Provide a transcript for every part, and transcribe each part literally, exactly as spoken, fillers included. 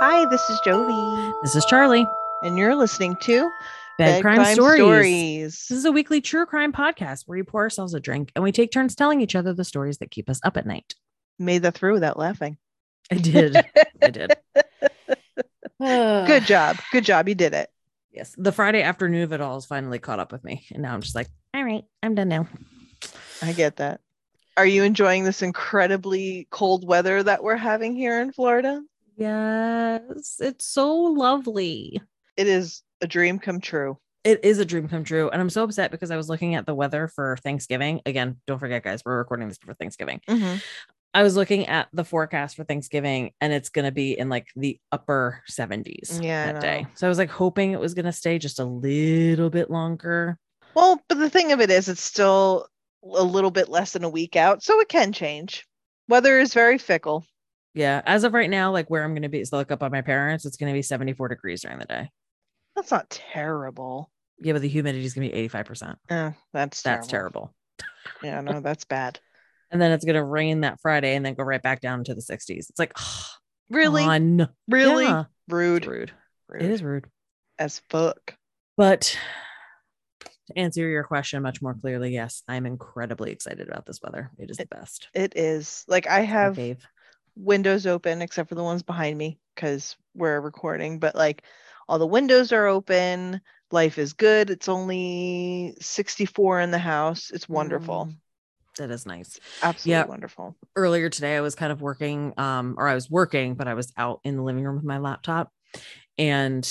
Hi, this is Jovi. This is Charlie. And you're listening to Bed, Bed Crime, Crime Stories. Stories. This is a weekly true crime podcast where we pour ourselves a drink and we take turns telling each other the stories that keep us up at night. Made that through without laughing. I did. I did. Good job. Good job. You did it. Yes. The Friday afternoon of it all has finally caught up with me. And now I'm just like, all right, I'm done now. I get that. Are you enjoying this incredibly cold weather that we're having here in Florida? Yes. It's so lovely. It is a dream come true. It is a dream come true. And I'm so upset because I was looking at the weather for Thanksgiving. Again, don't forget, guys, we're recording this before Thanksgiving. Mm-hmm. I was looking at the forecast for Thanksgiving and it's going to be in like the upper seventies yeah, that day. So I was like hoping it was going to stay just a little bit longer. Well, but the thing of it is, it's still a little bit less than a week out, so it can change. Weather is very fickle. Yeah. As of right now, like where I'm going to be is look up on my parents. It's going to be seventy-four degrees during the day. That's not terrible. Yeah, but the humidity is going to be eighty-five percent. Uh, that's, that's terrible. terrible. Yeah, no, that's bad. And then it's going to rain that Friday and then go right back down to the sixties. It's like, oh, really? Fun. Really? Yeah. Rude. rude. Rude. It is rude. As fuck. But to answer your question much more clearly, yes, I'm incredibly excited about this weather. It is it, the best. It is. Like I have I windows open except for the ones behind me because we're recording, but like all the windows are open. Life is good. It's only sixty-four in the house. It's wonderful. Mm. That is nice. Absolutely yeah. wonderful. Earlier today, I was kind of working, um, or I was working, but I was out in the living room with my laptop. And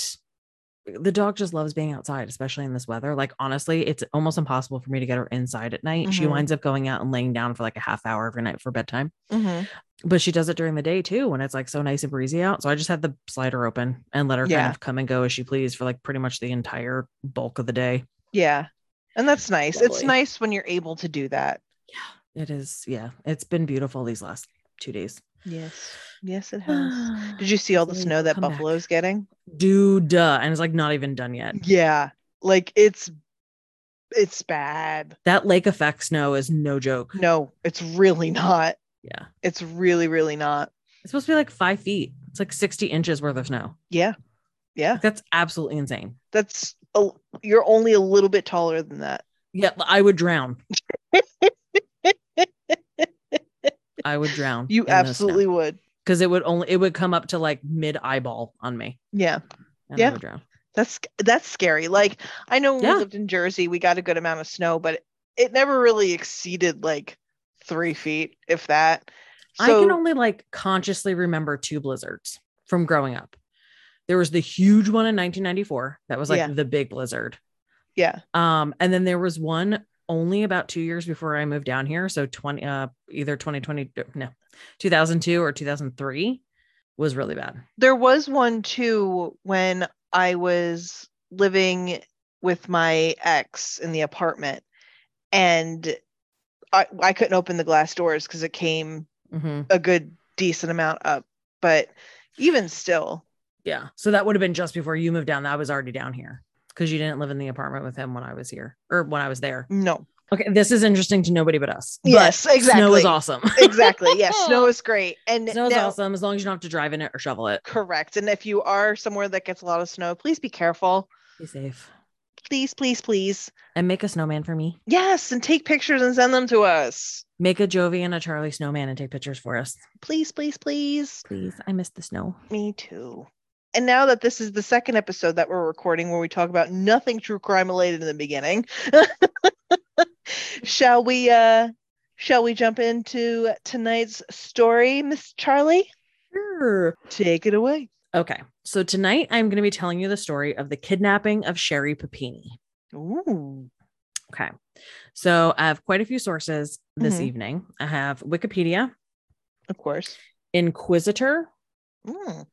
the dog just loves being outside, especially in this weather. Like, honestly, it's almost impossible for me to get her inside at night. Mm-hmm. She winds up going out and laying down for like a half hour every night for bedtime. Mm-hmm. But she does it during the day too, when it's like so nice and breezy out. So I just had the slider open and let her yeah. kind of come and go as she pleased for like pretty much the entire bulk of the day. Yeah. And that's nice. Lovely. It's nice when you're able to do that. Yeah, it is. Yeah, it's been beautiful these last two days. Yes, yes, it has. Did you see all the snow that Come Buffalo's back. Getting? Dude, duh, and it's like not even done yet. Yeah, like it's it's bad. That lake effect snow is no joke. No, it's really not. Yeah, it's really, really not. It's supposed to be like five feet. It's like sixty inches worth of snow. Yeah, yeah, like that's absolutely insane. That's a, you're only a little bit taller than that. Yeah, I would drown. I would drown. You absolutely would. Because it would only it would come up to like mid eyeball on me. Yeah. And yeah. I would drown. That's that's scary. Like I know when yeah. we lived in Jersey, we got a good amount of snow, but it never really exceeded like three feet, if that. So, I can only like consciously remember two blizzards from growing up. There was the huge one in nineteen ninety-four that was like yeah. the big blizzard. Yeah. Um, and then there was one only about two years before I moved down here. So twenty, uh, either twenty twenty, no, two thousand two or two thousand three was really bad. There was one too, when I was living with my ex in the apartment and I, I couldn't open the glass doors because it came mm-hmm. a good decent amount up, but even still. Yeah. So that would have been just before you moved down. I was already down here. Because you didn't live in the apartment with him when I was here or when I was there. No. Okay. This is interesting to nobody but us. But yes, exactly. Snow is awesome. Exactly. Yes. Snow is great. And snow now, is awesome as long as you don't have to drive in it or shovel it. Correct. And if you are somewhere that gets a lot of snow, please be careful. Be safe. Please, please, please. And make a snowman for me. Yes. And take pictures and send them to us. Make a Jovi and a Charlie snowman and take pictures for us. Please, please, please. Please. I miss the snow. Me too. And now that this is the second episode that we're recording where we talk about nothing true crime related in the beginning, shall we uh, shall we jump into tonight's story, Miss Charlie? Sure. Take it away. Okay. So tonight I'm going to be telling you the story of the kidnapping of Sherry Papini. Ooh. Okay. So I have quite a few sources this mm-hmm. evening. I have Wikipedia. Of course. Inquisitor. Mm.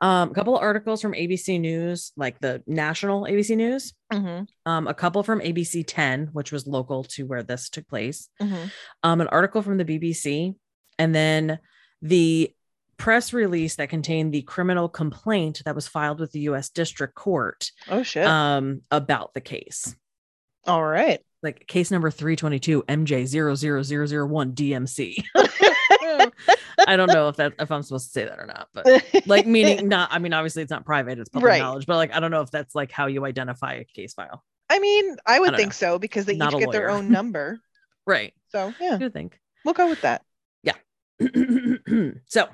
Um, a couple of articles from A B C News, like the national A B C News, mm-hmm. um, a couple from A B C ten, which was local to where this took place, mm-hmm. um, an article from the B B C, and then the press release that contained the criminal complaint that was filed with the U S District Court. Oh, shit. Um, about the case. All right. like case number three twenty-two M J zero zero zero zero one D M C. I don't know if that, if I'm supposed to say that or not, but like meaning not, I mean, obviously it's not private, it's public right. knowledge, but like, I don't know if that's like how you identify a case file. I mean, I would I think know. so because they not each get lawyer. their own number. Right. So yeah, I do think we'll go with that. Yeah. So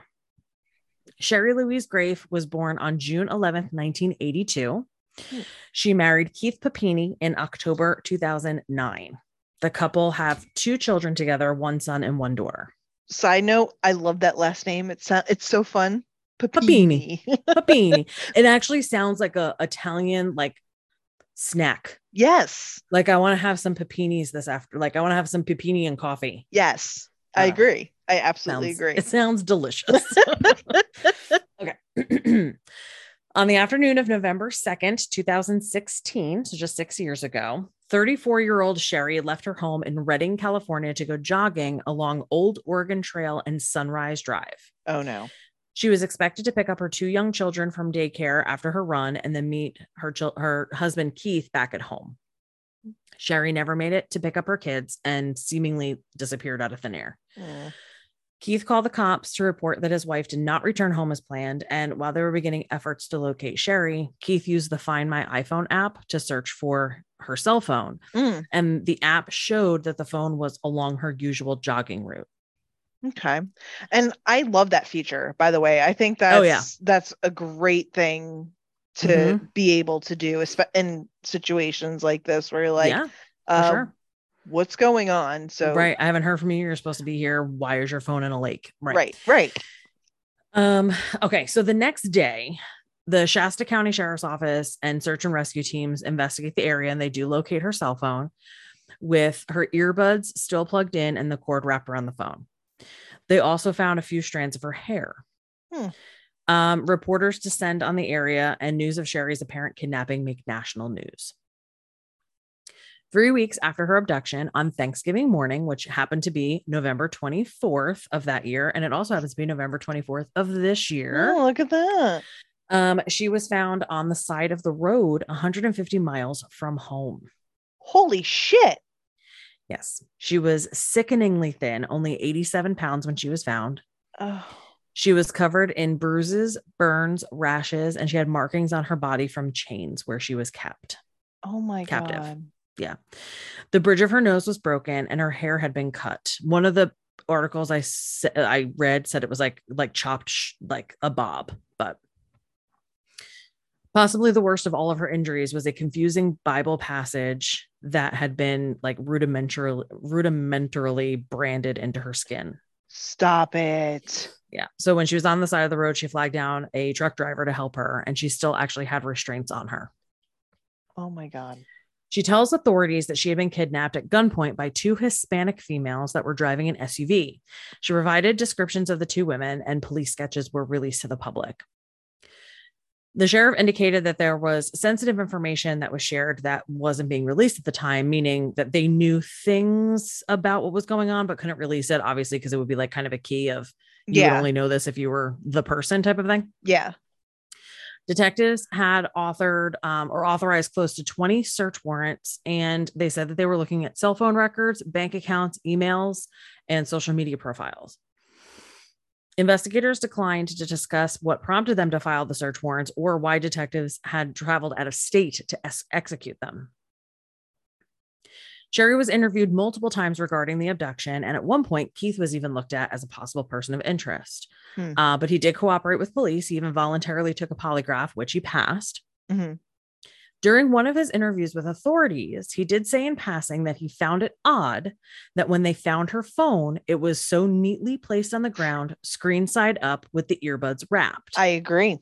Sherry Louise Grafe was born on June eleventh, nineteen eighty-two. She married Keith Papini in October two thousand nine. The couple have two children together, one son and one daughter. Side note, I love that last name. It's so, it's so fun. Papini. Papini. Papini. It actually sounds like a Italian like snack. Yes. Like I want to have some papinis this after. Like I want to have some papini and coffee. Yes. Uh, I agree. I absolutely sounds, agree. It sounds delicious. Okay. On the afternoon of November second, two thousand sixteen, so just six years ago, thirty-four-year-old Sherry left her home in Redding, California to go jogging along Old Oregon Trail and Sunrise Drive. Oh, no. She was expected to pick up her two young children from daycare after her run and then meet her ch- her husband, Keith, back at home. Sherry never made it to pick up her kids and seemingly disappeared out of thin air. Mm. Keith called the cops to report that his wife did not return home as planned. And while they were beginning efforts to locate Sherry, Keith used the Find My iPhone app to search for her cell phone. Mm. And the app showed that the phone was along her usual jogging route. Okay. And I love that feature, by the way. I think that's, oh, yeah. that's a great thing to mm-hmm. be able to do in situations like this where you're like, yeah, um, sure. what's going on? So right. I haven't heard from you. You're supposed to be here. Why is your phone in a lake? Right. Right. Right. Um, okay. So the next day, the Shasta County Sheriff's Office and search and rescue teams investigate the area and they do locate her cell phone with her earbuds still plugged in and the cord wrapped around the phone. They also found a few strands of her hair. Hmm. Um, reporters descend on the area and news of Sherry's apparent kidnapping make national news. Three weeks after her abduction on Thanksgiving morning, which happened to be November twenty-fourth of that year. And it also happens to be November twenty-fourth of this year. Oh, look at that. Um, she was found on the side of the road, one hundred fifty miles from home. Holy shit. Yes. She was sickeningly thin, only eighty-seven pounds when she was found. Oh. She was covered in bruises, burns, rashes, and she had markings on her body from chains where she was kept. Oh my Captive. God. Yeah. The bridge of her nose was broken and her hair had been cut. One of the articles I se- I read said it was like, like chopped, sh- like a bob, but possibly the worst of all of her injuries was a confusing Bible passage that had been like rudimentarily, rudimentarily branded into her skin. Stop it. Yeah. So when she was on the side of the road, she flagged down a truck driver to help her and she still actually had restraints on her. Oh my God. She tells authorities that she had been kidnapped at gunpoint by two Hispanic females that were driving an S U V. She provided descriptions of the two women and police sketches were released to the public. The sheriff indicated that there was sensitive information that was shared that wasn't being released at the time, meaning that they knew things about what was going on, but couldn't release it, obviously, because it would be like kind of a key of you yeah. would only know this if you were the person type of thing. Yeah. Detectives had authored um, or authorized close to twenty search warrants, and they said that they were looking at cell phone records, bank accounts, emails, and social media profiles. Investigators declined to discuss what prompted them to file the search warrants or why detectives had traveled out of state to es- execute them. Sherry was interviewed multiple times regarding the abduction, and at one point, Keith was even looked at as a possible person of interest. Hmm. Uh, but he did cooperate with police. He even voluntarily took a polygraph, which he passed. Mm-hmm. During one of his interviews with authorities, he did say in passing that he found it odd that when they found her phone, it was so neatly placed on the ground, screen side up with the earbuds wrapped. I agree.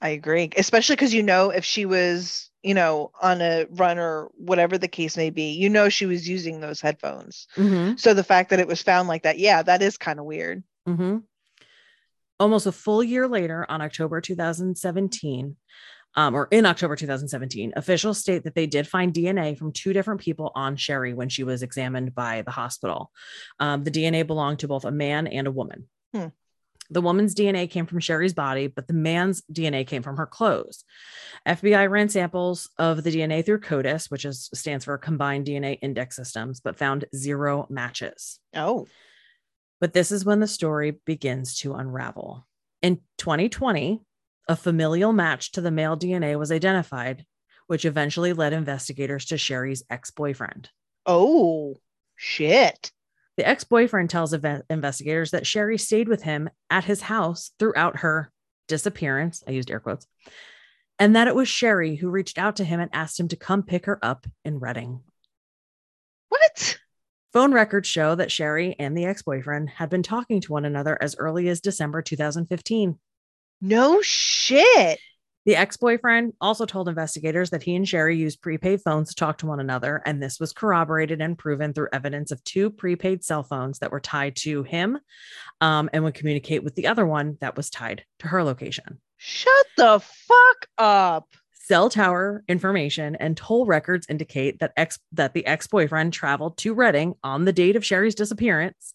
I agree. Especially because, you know, if she was, you know, on a run or whatever the case may be, you know, she was using those headphones. Mm-hmm. So the fact that it was found like that. Yeah, that is kind of weird. Mm-hmm. Almost a full year later on October two thousand seventeen, um, or in October two thousand seventeen, officials state that they did find D N A from two different people on Sherry when she was examined by the hospital. Um, the D N A belonged to both a man and a woman. Hmm. The woman's D N A came from Sherry's body, but the man's D N A came from her clothes. F B I ran samples of the D N A through CODIS, which is, stands for Combined D N A Index Systems, but found zero matches. Oh. But this is when the story begins to unravel. In twenty twenty, a familial match to the male D N A was identified, which eventually led investigators to Sherry's ex-boyfriend. Oh, shit. The ex-boyfriend tells ev- investigators that Sherry stayed with him at his house throughout her disappearance. I used air quotes. And that it was Sherry who reached out to him and asked him to come pick her up in Redding. What? Phone records show that Sherry and the ex-boyfriend had been talking to one another as early as December two thousand fifteen. No shit. The ex-boyfriend also told investigators that he and Sherry used prepaid phones to talk to one another, and this was corroborated and proven through evidence of two prepaid cell phones that were tied to him um, and would communicate with the other one that was tied to her location. Shut the fuck up. Cell tower information and toll records indicate that ex that the ex-boyfriend traveled to Redding on the date of Sherry's disappearance.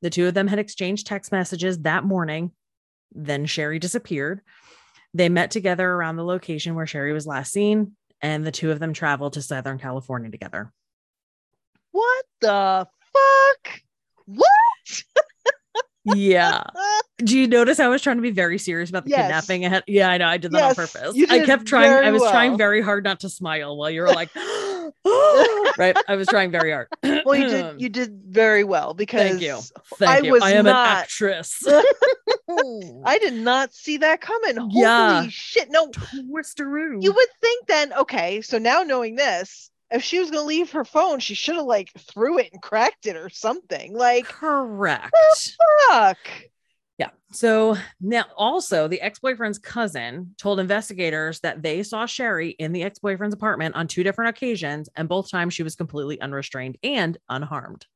The two of them had exchanged text messages that morning. Then Sherry disappeared. They met together around the location where Sherry was last seen, and the two of them traveled to Southern California together. What the fuck? What? Yeah. Do you notice I was trying to be very serious about the yes. kidnapping? I had, yeah, I know. I did that yes, on purpose. I kept trying. I was well. trying very hard not to smile while you were like, right? I was trying very hard. Well, you did. You did very well because thank you. Thank I you. Was I am not... an actress. I did not see that coming. Holy yeah. shit. No. Twisteroo. You would think then, okay, so now knowing this, if she was going to leave her phone, she should have like threw it and cracked it or something. Like, correct. Fuck. Yeah. So now also the ex-boyfriend's cousin told investigators that they saw Sherry in the ex-boyfriend's apartment on two different occasions. And both times she was completely unrestrained and unharmed.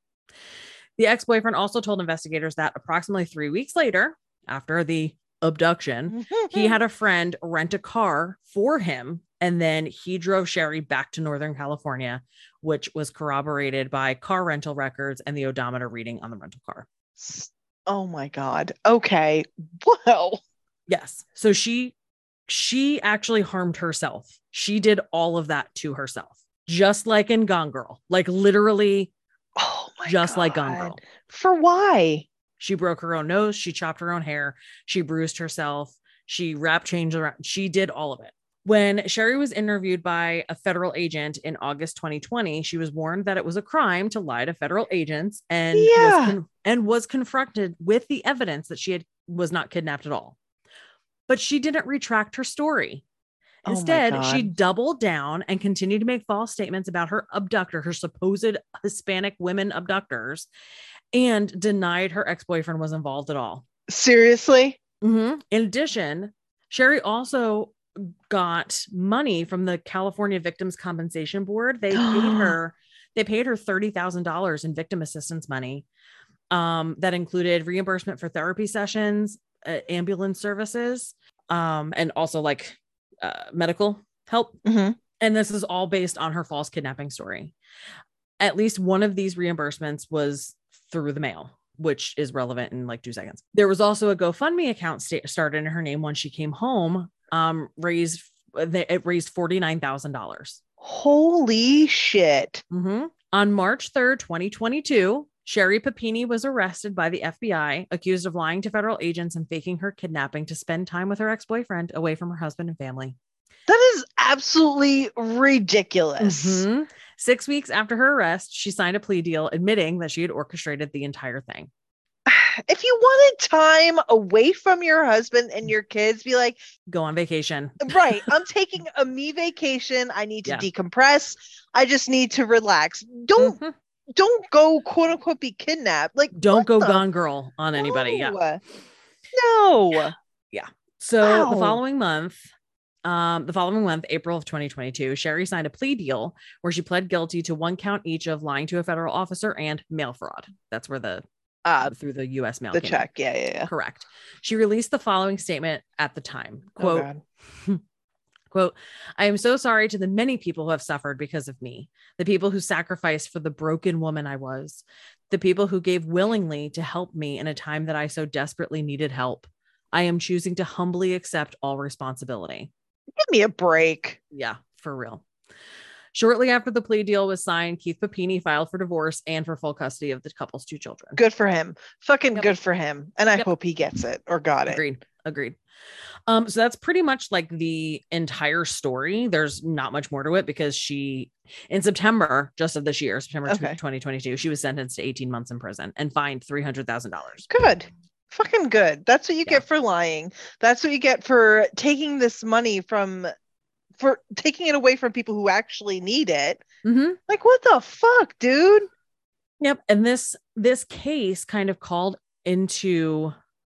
The ex-boyfriend also told investigators that approximately three weeks later, after the abduction, he had a friend rent a car for him, and then he drove Sherry back to Northern California, which was corroborated by car rental records and the odometer reading on the rental car. Oh my God. Okay. Wow. Yes. So she, she actually harmed herself. She did all of that to herself, just like in Gone Girl, like literally oh my just God. Like Gone Girl. For why? She broke her own nose. She chopped her own hair. She bruised herself. She wrapped chains around. She did all of it. When Sherry was interviewed by a federal agent in August twenty twenty, she was warned that it was a crime to lie to federal agents and, yeah. was, con- and was confronted with the evidence that she had was not kidnapped at all. But she didn't retract her story. Instead, oh she doubled down and continued to make false statements about her abductor, her supposed Hispanic women abductors, and denied her ex-boyfriend was involved at all. Seriously? Mm-hmm. In addition, Sherry also got money from the California Victims Compensation Board. They paid her, they paid her thirty thousand dollars in victim assistance money. Um, that included reimbursement for therapy sessions, uh, ambulance services, um, and also like uh, medical help. Mm-hmm. And this is all based on her false kidnapping story. At least one of these reimbursements was through the mail, which is relevant in like two seconds. There was also a GoFundMe account st- started in her name when she came home, um, raised, it raised forty-nine thousand dollars. Holy shit. Mm-hmm. On March third, twenty twenty-two, Sherry Papini was arrested by the F B I, accused of lying to federal agents and faking her kidnapping to spend time with her ex-boyfriend away from her husband and family. That is absolutely ridiculous. Mm-hmm. Six weeks after her arrest, she signed a plea deal admitting that she had orchestrated the entire thing. If you wanted time away from your husband and your kids, be like, go on vacation. Right. I'm taking a me vacation. I need to yeah. decompress. I just need to relax. Don't mm-hmm. don't go, quote unquote, be kidnapped. Like, don't go the- Gone Girl on anybody. No. Yeah. No. Yeah. So wow. the following month. Um, the following month, April of twenty twenty-two, Sherry signed a plea deal where she pled guilty to one count each of lying to a federal officer and mail fraud. That's where the, uh, through the U S mail. The came check. Yeah, yeah, yeah. Correct. She released the following statement at the time. Quote, oh, Quote, I am so sorry to the many people who have suffered because of me, the people who sacrificed for the broken woman I was, the people who gave willingly to help me in a time that I so desperately needed help. I am choosing to humbly accept all responsibility. Give me a break. Yeah, for real. Shortly after the plea deal was signed, Keith Papini filed for divorce and for full custody of the couple's two children. Good for him. Fucking yep. Good for him. And I yep. hope he gets it or got it. Agreed. Agreed. Um, so that's pretty much like the entire story. There's not much more to it because she, in September, just of this year, September okay. twenty twenty-two, she was sentenced to eighteen months in prison and fined three hundred thousand dollars. Good. Fucking good. That's what you yeah. get for lying. That's what you get for taking this money from, for taking it away from people who actually need it. Mm-hmm. Like, what the fuck, dude? Yep. And this, this case kind of called into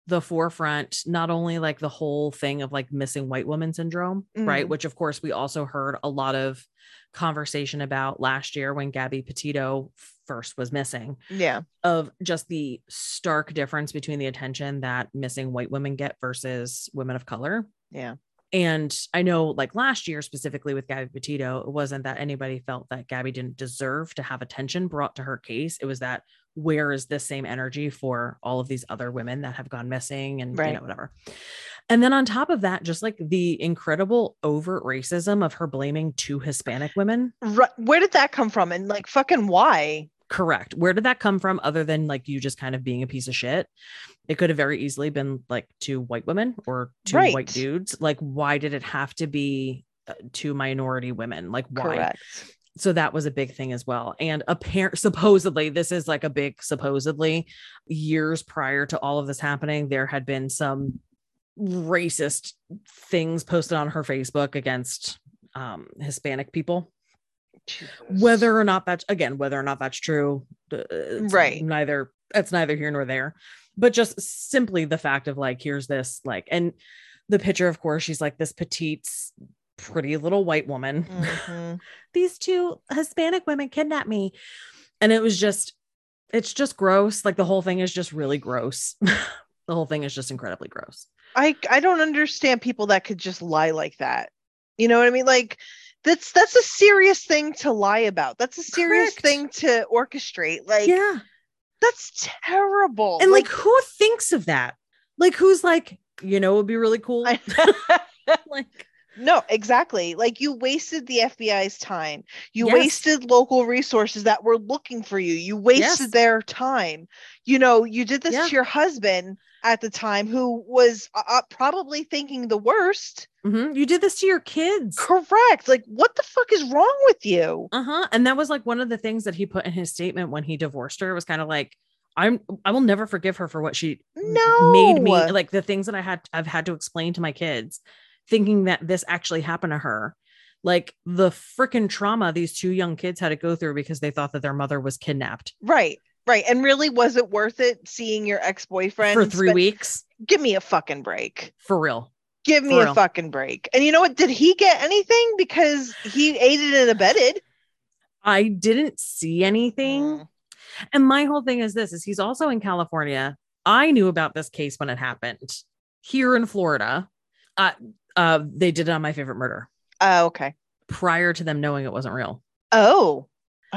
the forefront, not only like the whole thing of like missing white woman syndrome, mm-hmm. right? Which of course we also heard a lot of conversation about last year when Gabby Petito first was missing. Yeah. Of just the stark difference between the attention that missing white women get versus women of color. Yeah. And I know like last year specifically with Gabby Petito, it wasn't that anybody felt that Gabby didn't deserve to have attention brought to her case. It was that, where is this same energy for all of these other women that have gone missing and right. you know, whatever. And then on top of that, just like the incredible overt racism of her blaming two Hispanic women. Right. Where did that come from? And like, fucking why? Correct. Where did that come from? Other than like you just kind of being a piece of shit. It could have very easily been like two white women or two right. white dudes. Like, why did it have to be two minority women? Like, why? Correct. So that was a big thing as well. And apparently, supposedly, this is like a big, supposedly years prior to all of this happening, there had been some racist things posted on her Facebook against um, Hispanic people. Jesus. Whether or not that's, again, whether or not that's true. Right. Neither, that's neither here nor there, but just simply the fact of like, here's this, like, and the picture, of course, she's like this petite, pretty little white woman. Mm-hmm. These two Hispanic women kidnapped me. And it was just, it's just gross. Like the whole thing is just really gross. The whole thing is just incredibly gross. I, I don't understand people that could just lie like that. You know what I mean? Like, That's that's a serious thing to lie about. That's a serious Correct. Thing to orchestrate. Like, yeah, that's terrible. And like, like who thinks of that? Like, who's like, you know, it would be really cool. I, like, no, exactly. Like, you wasted the F B I's time. You yes. wasted local resources that were looking for you. You wasted yes. their time. You know, you did this yeah. to your husband at the time, who was uh, probably thinking the worst. Mm-hmm. You did this to your kids. Correct. Like, what the fuck is wrong with you? Uh-huh. And that was like one of the things that he put in his statement when he divorced her, was kind of like, I'm, I will never forgive her for what she no. made me, like the things that I had, I've had to explain to my kids, thinking that this actually happened to her. Like the freaking trauma these two young kids had to go through because they thought that their mother was kidnapped. Right. Right. And really, was it worth it seeing your ex-boyfriend for three spend- weeks? Give me a fucking break. For real. Give me for a real. Fucking break. And you know what? Did he get anything? Because he aided and abetted. I didn't see anything. Mm. And my whole thing is this, is he's also in California. I knew about this case when it happened here in Florida. Uh, uh, they did it on My Favorite Murder. Oh, uh, okay. Prior to them knowing it wasn't real. Oh,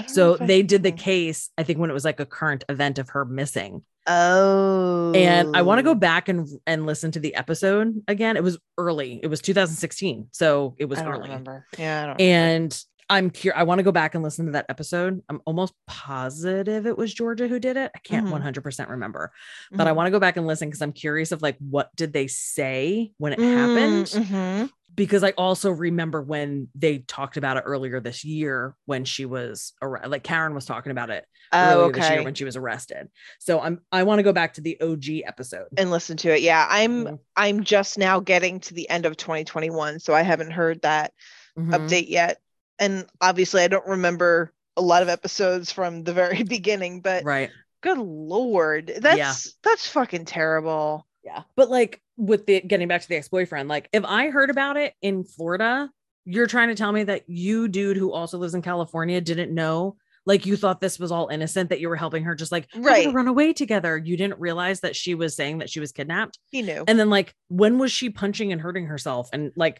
so they did the case, I think, when it was like a current event of her missing. Oh, and I want to go back and and listen to the episode again. It was early. It was two thousand sixteen, so it was I don't early. Remember. Yeah, I don't and remember. I'm curious. I want to go back and listen to that episode. I'm almost positive it was Georgia who did it. I can't mm-hmm. one hundred percent remember, but mm-hmm. I want to go back and listen because I'm curious of like, what did they say when it mm-hmm. happened? Mm-hmm. Because I also remember when they talked about it earlier this year, when she was ar- like Karen was talking about it oh, earlier okay. this year when she was arrested. So I'm, I want to go back to the O G episode and listen to it. Yeah. I'm, yeah. I'm just now getting to the end of twenty twenty-one. So I haven't heard that mm-hmm. update yet. And obviously I don't remember a lot of episodes from the very beginning, but right. good Lord, that's, yeah. that's fucking terrible. Yeah. But like, with the getting back to the ex-boyfriend, like if I heard about it in Florida, you're trying to tell me that you, dude, who also lives in California, didn't know, like you thought this was all innocent, that you were helping her just like right. run away together. You didn't realize that she was saying that she was kidnapped. He knew. And then like, when was she punching and hurting herself? And like,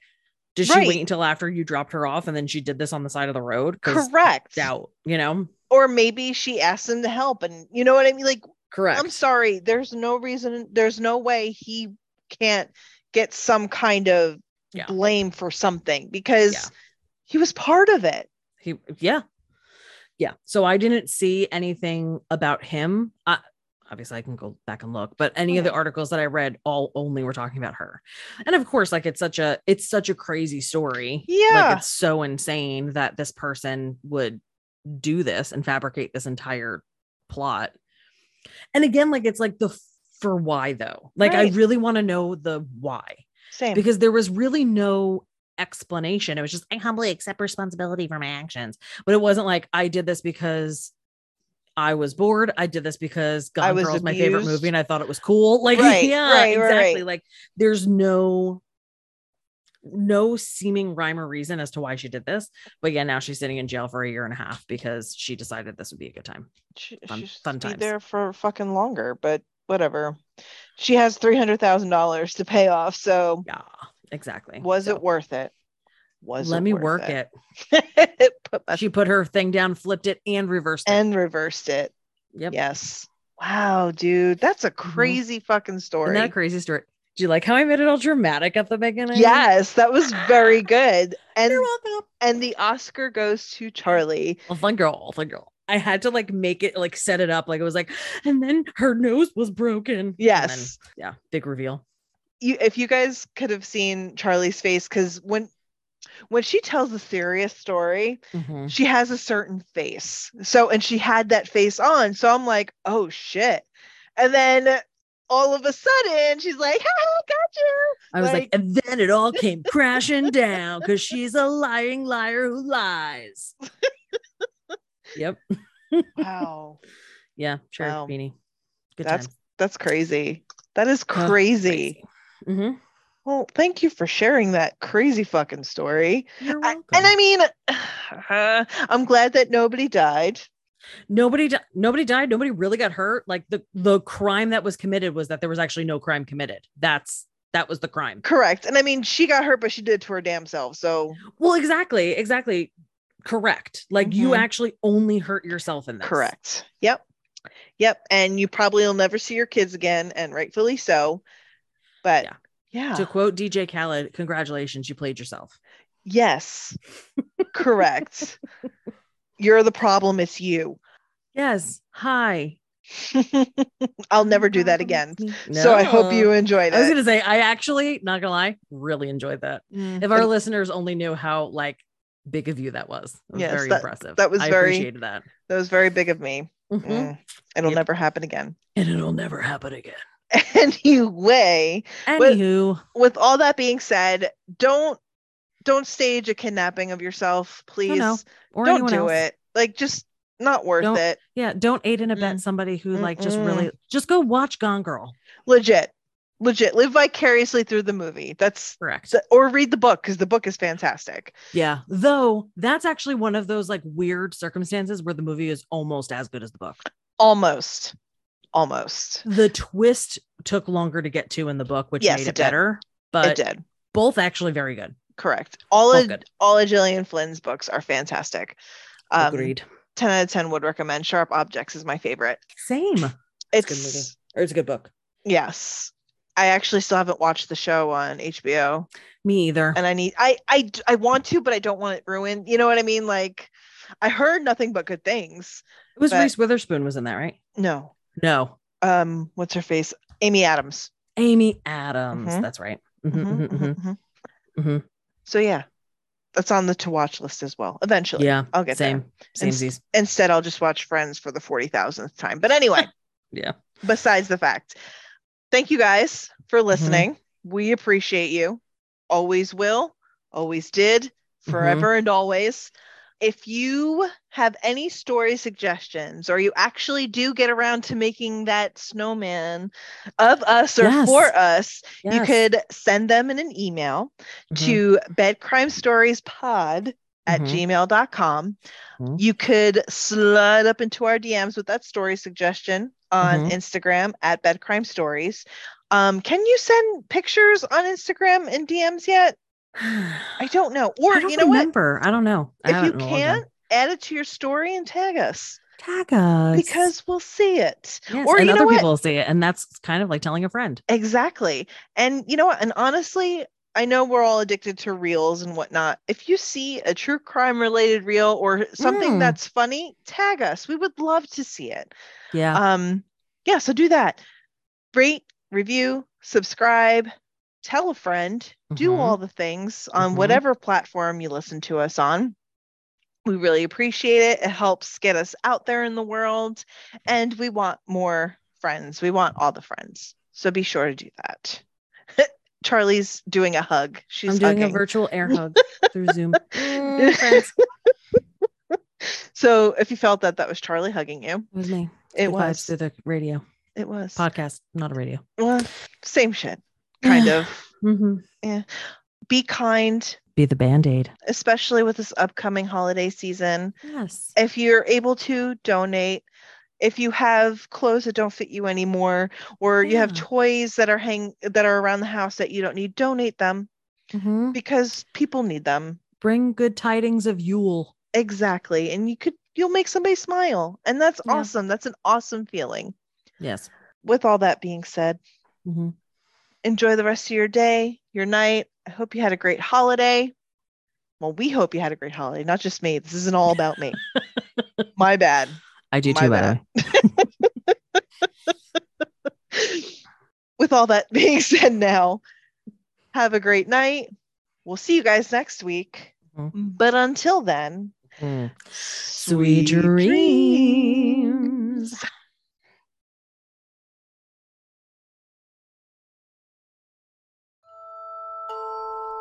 Did right. she wait until after you dropped her off and then she did this on the side of the road? Correct. Doubt, you know? Or maybe she asked him to help and you know what I mean? Like, correct. I'm sorry. There's no reason. There's no way he can't get some kind of yeah. blame for something because yeah. he was part of it. He, yeah. Yeah. So I didn't see anything about him. I, obviously I can go back and look, but any okay. of the articles that I read all only were talking about her. And of course, like it's such a, it's such a crazy story. Yeah. Like it's so insane that this person would do this and fabricate this entire plot. And again, like, it's like the, f- for why though? Like, right. I really want to know the why. Same. Because there was really no explanation. It was just I humbly accept responsibility for my actions, but it wasn't like I did this because I was bored, I did this because Gone Girl is my favorite movie and I thought it was cool, like right, yeah right, exactly right. Like there's no no seeming rhyme or reason as to why she did this, but yeah, now she's sitting in jail for a year and a half because she decided this would be a good time. She, fun, fun time there for fucking longer, but whatever. She has three hundred thousand dollars to pay off, so yeah. Exactly. Was so. It worth it? Was Let it me worth work it. it. put my- she put her thing down, flipped it, and reversed it. And reversed it. Yep. Yes. Wow, dude. That's a crazy mm-hmm. fucking story. Isn't that a crazy story? Do you like how I made it all dramatic at the beginning? Yes, that was very good. And, You're welcome. And the Oscar goes to Charlie. Well, fun girl, fun girl. I had to like make it like set it up. Like it was like, and then her nose was broken. Yes. Then, yeah. Big reveal. You, if you guys could have seen Charlie's face, because when when she tells a serious story, mm-hmm. she has a certain face. So and she had that face on. So I'm like, oh shit. And then all of a sudden she's like, ha, got you. I was like, like and then it all came crashing down because she's a lying liar who lies. Yep. Wow. Yeah, sure. Wow. Beanie. Good that's time. That's crazy. That is crazy. Oh, crazy. Mm-hmm. Well, thank you for sharing that crazy fucking story. You're welcome. I, and I mean, uh, I'm glad that nobody died. Nobody, di- nobody died. Nobody really got hurt. Like the the crime that was committed was that there was actually no crime committed. That's that was the crime. Correct. And I mean, she got hurt, but she did to her damn self. So, well, exactly, exactly, correct. Like mm-hmm. you actually only hurt yourself in this. Correct. Yep, yep. And you probably will never see your kids again, and rightfully so. But yeah. yeah, to quote D J Khaled, congratulations, you played yourself. Yes, correct. You're the problem. It's you. Yes. Hi. I'll never do that again. No. So I hope you enjoyed it. I was going to say, I actually, not going to lie, really enjoyed that. Mm. If our and- listeners only knew how like big of you that was. It was yes, very that, impressive. That was I very, appreciated that. That was very big of me. Mm-hmm. Mm. It'll yep. never happen again. And it'll never happen again. Anyway, anywho, with, with all that being said, don't don't stage a kidnapping of yourself, please. No, no. Or don't do else. It. Like, just not worth don't, it. Yeah, don't aid and abet mm. somebody who like Mm-mm. just really just go watch Gone Girl. Legit, legit. Live vicariously through the movie. That's correct. The, or read the book because the book is fantastic. Yeah, though that's actually one of those like weird circumstances where the movie is almost as good as the book. Almost. Almost. The twist took longer to get to in the book, which yes, made it, it better, but it did. Both actually very good. Correct. All both of good. All of Gillian Flynn's books are fantastic. Um, Agreed. ten out of ten would recommend. Sharp Objects is my favorite. Same. It's, it's a good movie. Or it's a good book. Yes. I actually still haven't watched the show on H B O. Me either. And I need, I, I, I want to, but I don't want it ruined. You know what I mean? Like I heard nothing but good things. It was but... Reese Witherspoon was in that, right? No. No. Um, what's her face? Amy Adams. Amy Adams. Mm-hmm. That's right. Mm-hmm, mm-hmm, mm-hmm, mm-hmm. Mm-hmm. So yeah, that's on the to watch list as well. Eventually. Yeah. I'll get same. There. Same. In- instead, I'll just watch Friends for the forty thousandth time. But anyway. Yeah. Besides the fact, thank you guys for listening. Mm-hmm. We appreciate you. Always will. Always did. Forever mm-hmm. and always. If you have any story suggestions or you actually do get around to making that snowman of us or yes. for us, yes. you could send them in an email mm-hmm. to bedcrimestoriespod at mm-hmm. gmail dot com. Mm-hmm. You could slide up into our D Ms with that story suggestion on mm-hmm. Instagram at bedcrimestories. Um, can you send pictures on Instagram and D Ms yet? I don't know. Or I don't you know remember. What? I don't know. I if you can, add it to your story and tag us. Tag us. Because we'll see it. Yes, or and you know other what? people will see it. And that's kind of like telling a friend. Exactly. And you know what? And honestly, I know we're all addicted to reels and whatnot. If you see a true crime related reel or something mm. that's funny, tag us. We would love to see it. Yeah. Um, yeah. So do that. Rate, review, subscribe, tell a friend, mm-hmm. do all the things on mm-hmm. whatever platform you listen to us on. We really appreciate it. It helps get us out there in the world, and we want more friends. We want all the friends. So be sure to do that. Charlie's doing a hug. She's I'm doing hugging. a virtual air hug through Zoom. Mm, so if you felt that, that was Charlie hugging you. It was me. It, it was through the radio. It was podcast, not a radio. Well, same shit, kind of. Mm-hmm. Yeah. Be kind. Be the Band-Aid, especially with this upcoming holiday season. Yes. If you're able to donate. If you have clothes that don't fit you anymore, or yeah. you have toys that are hang that are around the house that you don't need, donate them mm-hmm. because people need them. Bring good tidings of Yule. Exactly. And you could, you'll make somebody smile, and that's yeah. awesome. That's an awesome feeling. Yes. With all that being said, mm-hmm. enjoy the rest of your day, your night. I hope you had a great holiday. Well, we hope you had a great holiday, not just me. This isn't all about me. My bad. I do too, by the way. With all that being said now, have a great night. We'll see you guys next week. Mm-hmm. But until then, mm-hmm. sweet, sweet dreams. dreams.